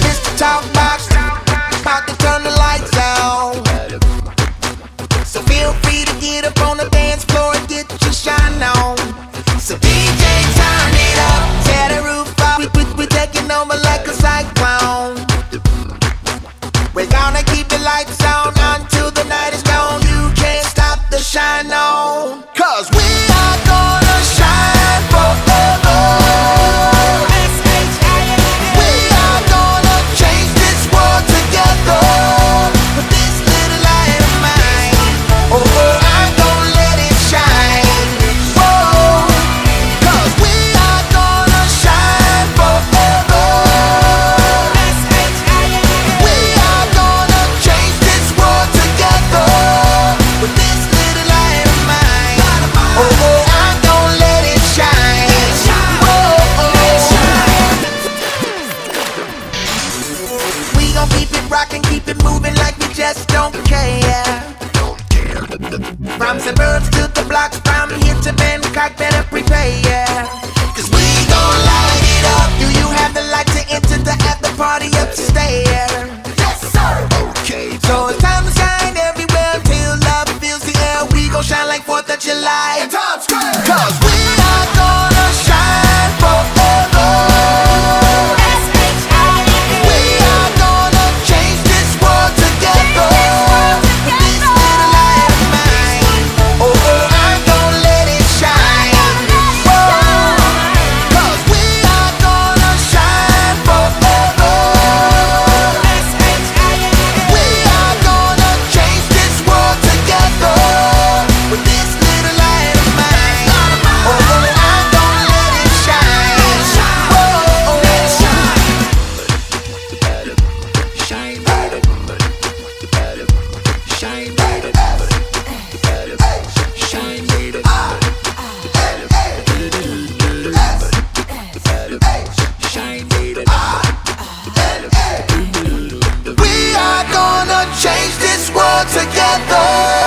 Mr. Talkbox, about to turn the lights out. So feel free to get up on the dance floor and get your shine on. So DJ, turn it up, tear the roof off. We're taking over like a cyclone. We're gonna keep the lights on until the night is gone. You can't stop the shine on, 'cause we are gonna shine forever. From suburbs to the blocks, from here to Bangkok, better prepare, yeah. 'Cause we gon' light it up. Do you have the light to enter the after party upstairs? Yes, sir. Okay. So it's time to shine everywhere till love fills the air. We gon' shine like 4th of July in Times Square. 'Cause we are gonna shine forever. Change this world together.